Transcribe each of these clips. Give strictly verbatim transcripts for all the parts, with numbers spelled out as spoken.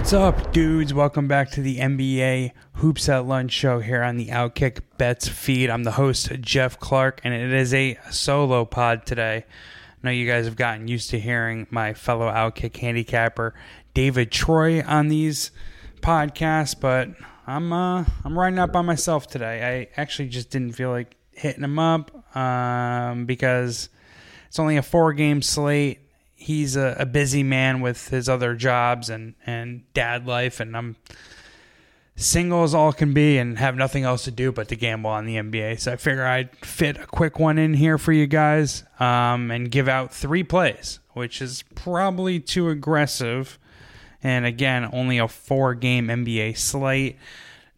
What's up, dudes? Welcome back to the N B A Hoops at Lunch show here on the Outkick Bets feed. I'm the host, Geoff Clark, and it is a solo pod today. I know you guys have gotten used to hearing my fellow Outkick handicapper, David Troy, on these podcasts, but I'm uh, I'm riding out by myself today. I actually just didn't feel like hitting him up um, because it's only a four-game slate. He's a, a busy man with his other jobs and, and dad life, and I'm single as all can be and have nothing else to do but to gamble on the N B A. So I figure I'd fit a quick one in here for you guys um, and give out three plays, which is probably too aggressive. And again, only a four-game N B A slate.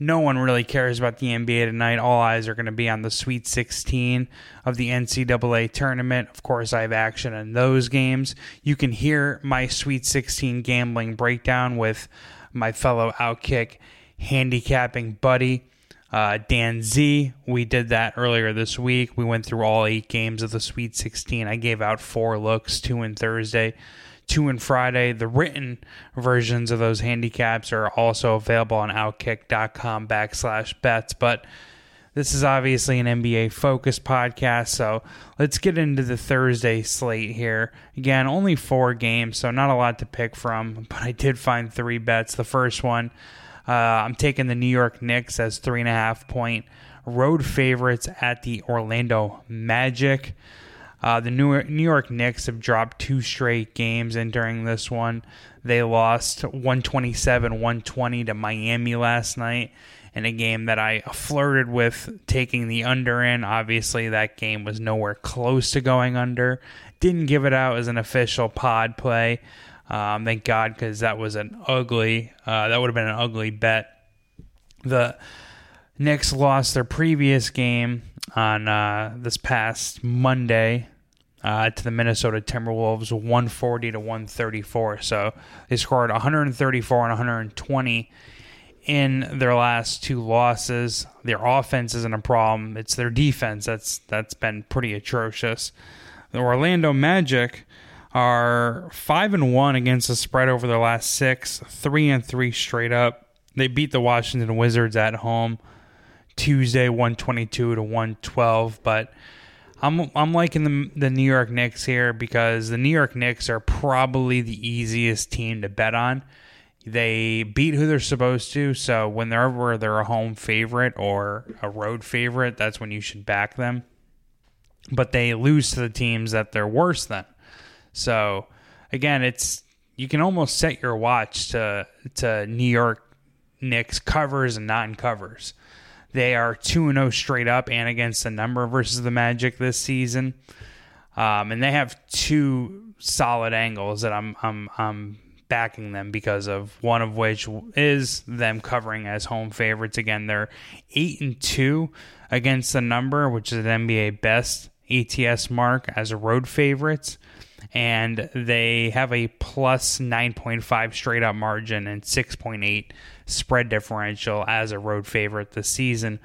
No one really cares about the N B A tonight. All eyes are going to be on the Sweet sixteen of the N C double A tournament. Of course, I have action in those games. You can hear my Sweet sixteen gambling breakdown with my fellow Outkick handicapping buddy, uh, Dan Z. We did that earlier this week. We went through all eight games of the Sweet sixteen. I gave out four looks, two in Thursday, two and Friday. The written versions of those handicaps are also available on outkick.com backslash bets. But this is obviously an N B A focused podcast, so let's get into the Thursday slate here. Again, only four games, so not a lot to pick from, but I did find three bets. The first one, uh, I'm taking the New York Knicks as three and a half point road favorites at the Orlando Magic. Uh, the New York Knicks have dropped two straight games, and during this one, they lost one twenty-seven one twenty to Miami last night in a game that I flirted with taking the under in. Obviously, that game was nowhere close to going under. Didn't give it out as an official pod play. Um, thank God, because that was an ugly, uh, that would have been an ugly bet. The Knicks lost their previous game on uh, this past Monday Uh, to the Minnesota Timberwolves, one forty to one thirty-four. So they scored one thirty-four and one twenty in their last two losses. Their offense isn't a problem; it's their defense that's that's been pretty atrocious. The Orlando Magic are five and one against the spread over their last six, three and three straight up. They beat the Washington Wizards at home Tuesday, one twenty-two to one twelve, but I'm I'm liking the the New York Knicks here because the New York Knicks are probably the easiest team to bet on. They beat who they're supposed to, so whenever they're a home favorite or a road favorite, that's when you should back them. But they lose to the teams that they're worse than. So again, it's you can almost set your watch to to New York Knicks covers and not in covers. They are two and oh straight up and against the number versus the Magic this season. Um, and they have two solid angles that I'm, I'm, I'm backing them because of, one of which is them covering as home favorites. Again, they're eight and two against the number, which is an N B A best A T S mark as a road favorites. And they have a plus nine point five straight up margin and six point eight spread differential as a road favorite this season.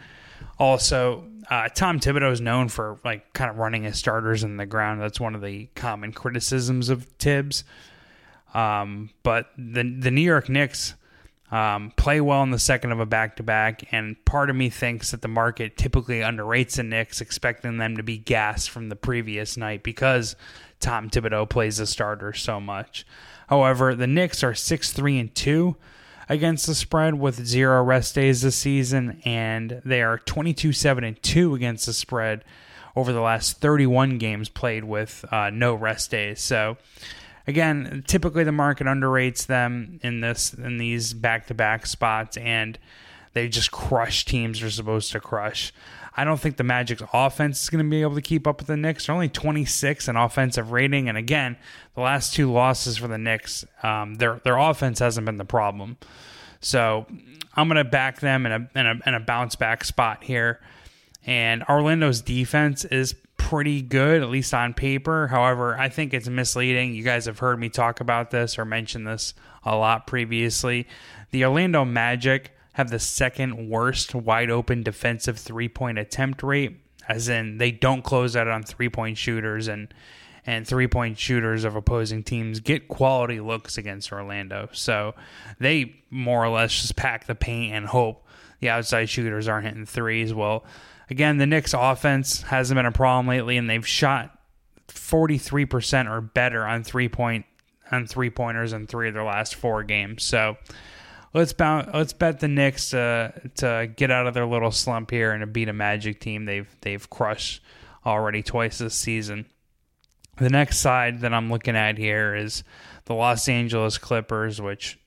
Also, uh, Tom Thibodeau is known for like kind of running his starters in the ground. That's one of the common criticisms of Tibbs. Um, but the the New York Knicks um, play well in the second of a back-to-back, and part of me thinks that the market typically underrates the Knicks, expecting them to be gassed from the previous night because Tom Thibodeau plays the starter so much. However, the Knicks are six three and two against the spread with zero rest days this season, and they are twenty-two seven and two against the spread over the last thirty-one games played with uh, no rest days. So again, typically the market underrates them in this in these back-to-back spots, and they just crush teams they're supposed to crush. I don't think the Magic's offense is going to be able to keep up with the Knicks. They're only twenty-six in offensive rating. And again, the last two losses for the Knicks, um, their their offense hasn't been the problem. So I'm going to back them in a, in a, in a bounce-back spot here. And Orlando's defense is pretty good, at least on paper. However, I think it's misleading. You guys have heard me talk about this or mention this a lot previously. The Orlando Magic have the second worst wide open defensive three point attempt rate, as in they don't close out on three point shooters and and three-point shooters of opposing teams get quality looks against Orlando. So they more or less just pack the paint and hope the outside shooters aren't hitting threes. Well, again, the Knicks' offense hasn't been a problem lately, and they've shot forty-three percent or better on three-point on three-pointers in three of their last four games. So let's bounce, let's bet the Knicks uh, to get out of their little slump here and to beat a Magic team they've they've crushed already twice this season. The next side that I'm looking at here is the Los Angeles Clippers, which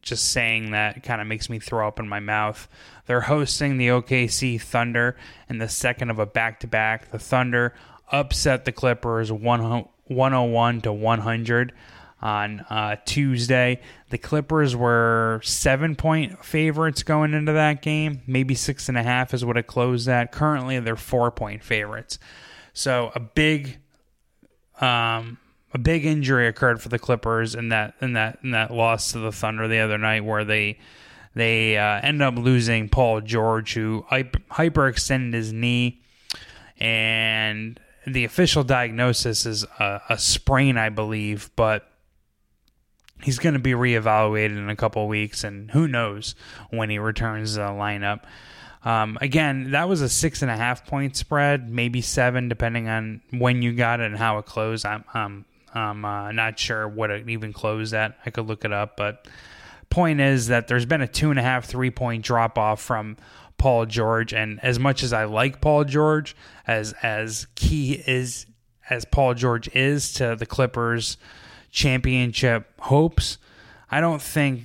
just saying that kind of makes me throw up in my mouth. They're hosting the O K C Thunder in the second of a back-to-back. The Thunder upset the Clippers one oh one to one hundred on uh, Tuesday. The Clippers were seven-point favorites going into that game. Maybe six and a half is what it closed at. Currently, they're four-point favorites. So a big... Um, a big injury occurred for the Clippers in that in that in that loss to the Thunder the other night, where they they uh, end up losing Paul George, who hyperextended his knee, and the official diagnosis is a, a sprain, I believe, but he's going to be reevaluated in a couple of weeks, and who knows when he returns to the lineup. Um, again, that was a six and a half point spread, maybe seven, depending on when you got it and how it closed. I'm, I'm, I'm uh, not sure what it even closed at. I could look it up, but point is that there's been a two and a half, three point drop off from Paul George. And as much as I like Paul George, as as key is as Paul George is to the Clippers' championship hopes, I don't think.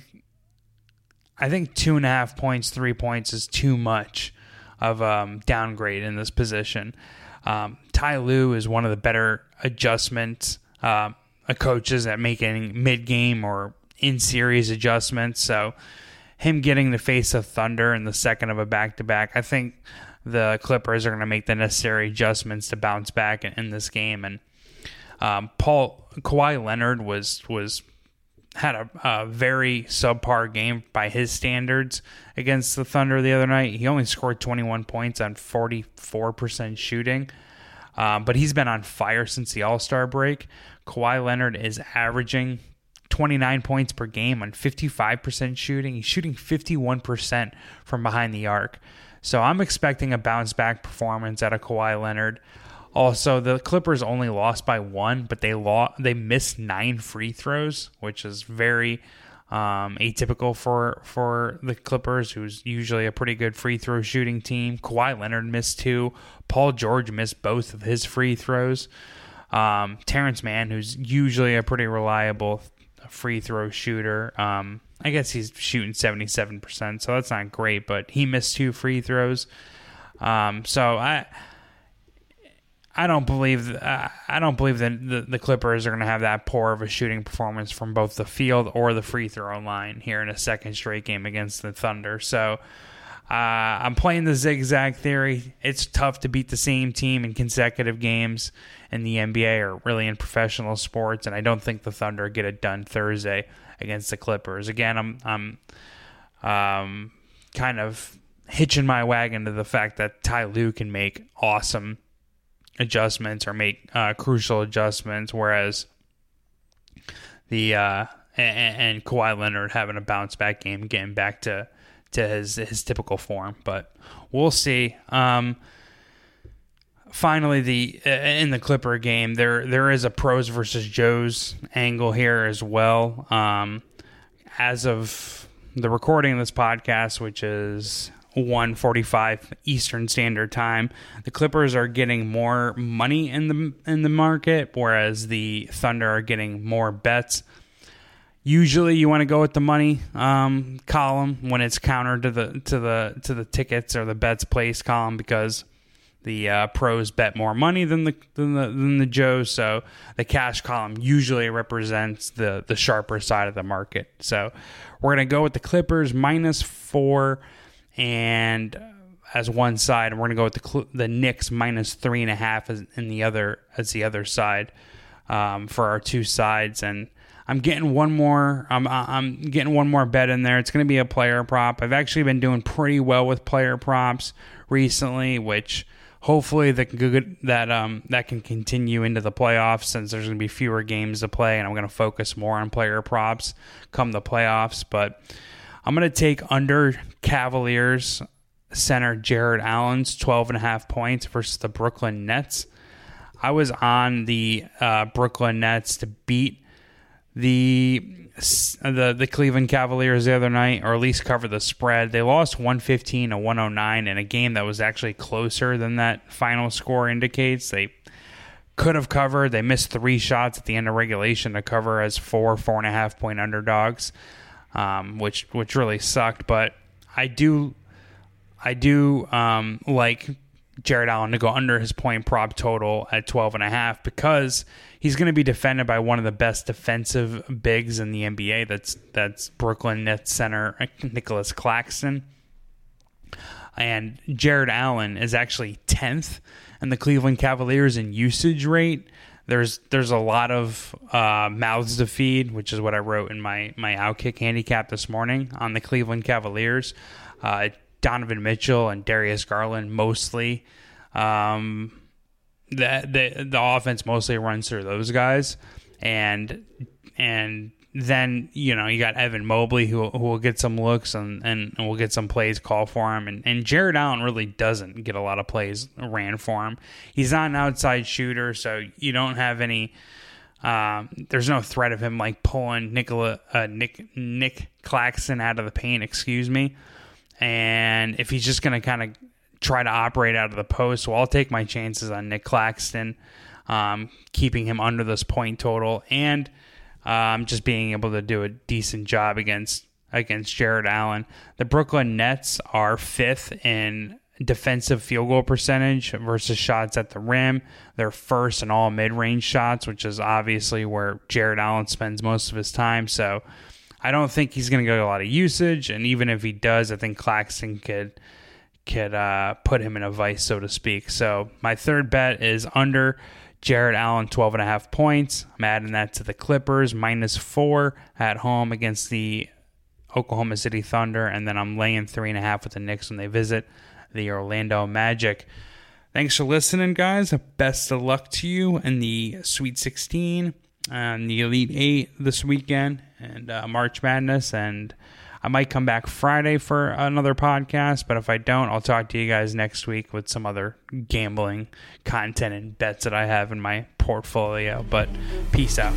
I think two and a half points, three points is too much of a um, downgrade in this position. Um, Ty Lue is one of the better adjustment uh, coaches at making mid-game or in-series adjustments. So him getting the face of Thunder in the second of a back-to-back, I think the Clippers are going to make the necessary adjustments to bounce back in, in this game. And um, Paul Kawhi Leonard was was. had a, a very subpar game by his standards against the Thunder the other night. He only scored twenty-one points on forty-four percent shooting, um, but he's been on fire since the All-Star break. Kawhi Leonard is averaging twenty-nine points per game on fifty-five percent shooting. He's shooting fifty-one percent from behind the arc. So I'm expecting a bounce-back performance out of Kawhi Leonard. Also, the Clippers only lost by one, but they lost, they missed nine free throws, which is very um, atypical for for the Clippers, who's usually a pretty good free throw shooting team. Kawhi Leonard missed two. Paul George missed both of his free throws. Um, Terrence Mann, who's usually a pretty reliable free throw shooter, um, I guess he's shooting seventy-seven percent, so that's not great, but he missed two free throws. Um, so I... I don't believe uh, I don't believe that the, the Clippers are going to have that poor of a shooting performance from both the field or the free throw line here in a second straight game against the Thunder. So uh, I'm playing the zigzag theory. It's tough to beat the same team in consecutive games in the N B A or really in professional sports, and I don't think the Thunder get it done Thursday against the Clippers. Again, I'm I'm um, kind of hitching my wagon to the fact that Ty Lue can make awesome adjustments or make uh, crucial adjustments, whereas the uh, and, and Kawhi Leonard having a bounce back game, getting back to to his his typical form. But we'll see. Um, finally, the in the Clipper game, there there is a pros versus Joes angle here as well. Um, as of the recording of this podcast, which is one forty-five Eastern Standard Time, the Clippers are getting more money in the in the market, whereas the Thunder are getting more bets. Usually, you want to go with the money um, column when it's counter to the to the to the tickets or the bets placed column, because the uh, pros bet more money than the than the than the Joes. So the cash column usually represents the the sharper side of the market. So we're gonna go with the Clippers minus four. And as one side, we're going to go with the Cl- the Knicks minus three and a half as in the other as the other side um, for our two sides. And I'm getting one more. I'm I'm getting one more bet in there. It's going to be a player prop. I've actually been doing pretty well with player props recently, which hopefully that can go that um that can continue into the playoffs, since there's going to be fewer games to play, and I'm going to focus more on player props come the playoffs. But I'm going to take under Cavaliers center Jarrett Allen's twelve and a half points versus the Brooklyn Nets. I was on the uh, Brooklyn Nets to beat the, the the Cleveland Cavaliers the other night, or at least cover the spread. They lost one fifteen to one oh nine in a game that was actually closer than that final score indicates. They could have covered. They missed three shots at the end of regulation to cover as four, four-and-a-half point underdogs, um, which which really sucked. But I do, I do um, like Jarrett Allen to go under his point prop total at twelve and a half, because he's going to be defended by one of the best defensive bigs in the N B A. That's that's Brooklyn Nets center Nicholas Claxton. And Jarrett Allen is actually tenth in the Cleveland Cavaliers in usage rate. There's there's a lot of uh, mouths to feed, which is what I wrote in my, my Outkick handicap this morning on the Cleveland Cavaliers. Uh Donovan Mitchell and Darius Garland mostly. Um, the, the the offense mostly runs through those guys, and and then you know you got Evan Mobley who who will get some looks and and, and will get some plays called for him, and and Jarrett Allen really doesn't get a lot of plays ran for him. He's not an outside shooter, so you don't have any. Um, there's no threat of him like pulling Nicola uh, Nick Nick Claxton out of the paint. Excuse me. And if he's just going to kind of try to operate out of the post, well, I'll take my chances on Nick Claxton, um, keeping him under this point total, and um, just being able to do a decent job against against Jarrett Allen. The Brooklyn Nets are fifth in defensive field goal percentage versus shots at the rim. They're first in all mid-range shots, which is obviously where Jarrett Allen spends most of his time. So I don't think he's going to get a lot of usage, and even if he does, I think Claxton could could uh, put him in a vice, so to speak. So my third bet is under Jarrett Allen, twelve and a half points. I'm adding that to the Clippers, minus four at home against the Oklahoma City Thunder, and then I'm laying three and a half with the Knicks when they visit the Orlando Magic. Thanks for listening, guys. Best of luck to you in the Sweet sixteen. And the Elite Eight this weekend, and uh, March Madness, and I might come back Friday for another podcast, but if I don't, I'll talk to you guys next week with some other gambling content and bets that I have in my portfolio. But peace out.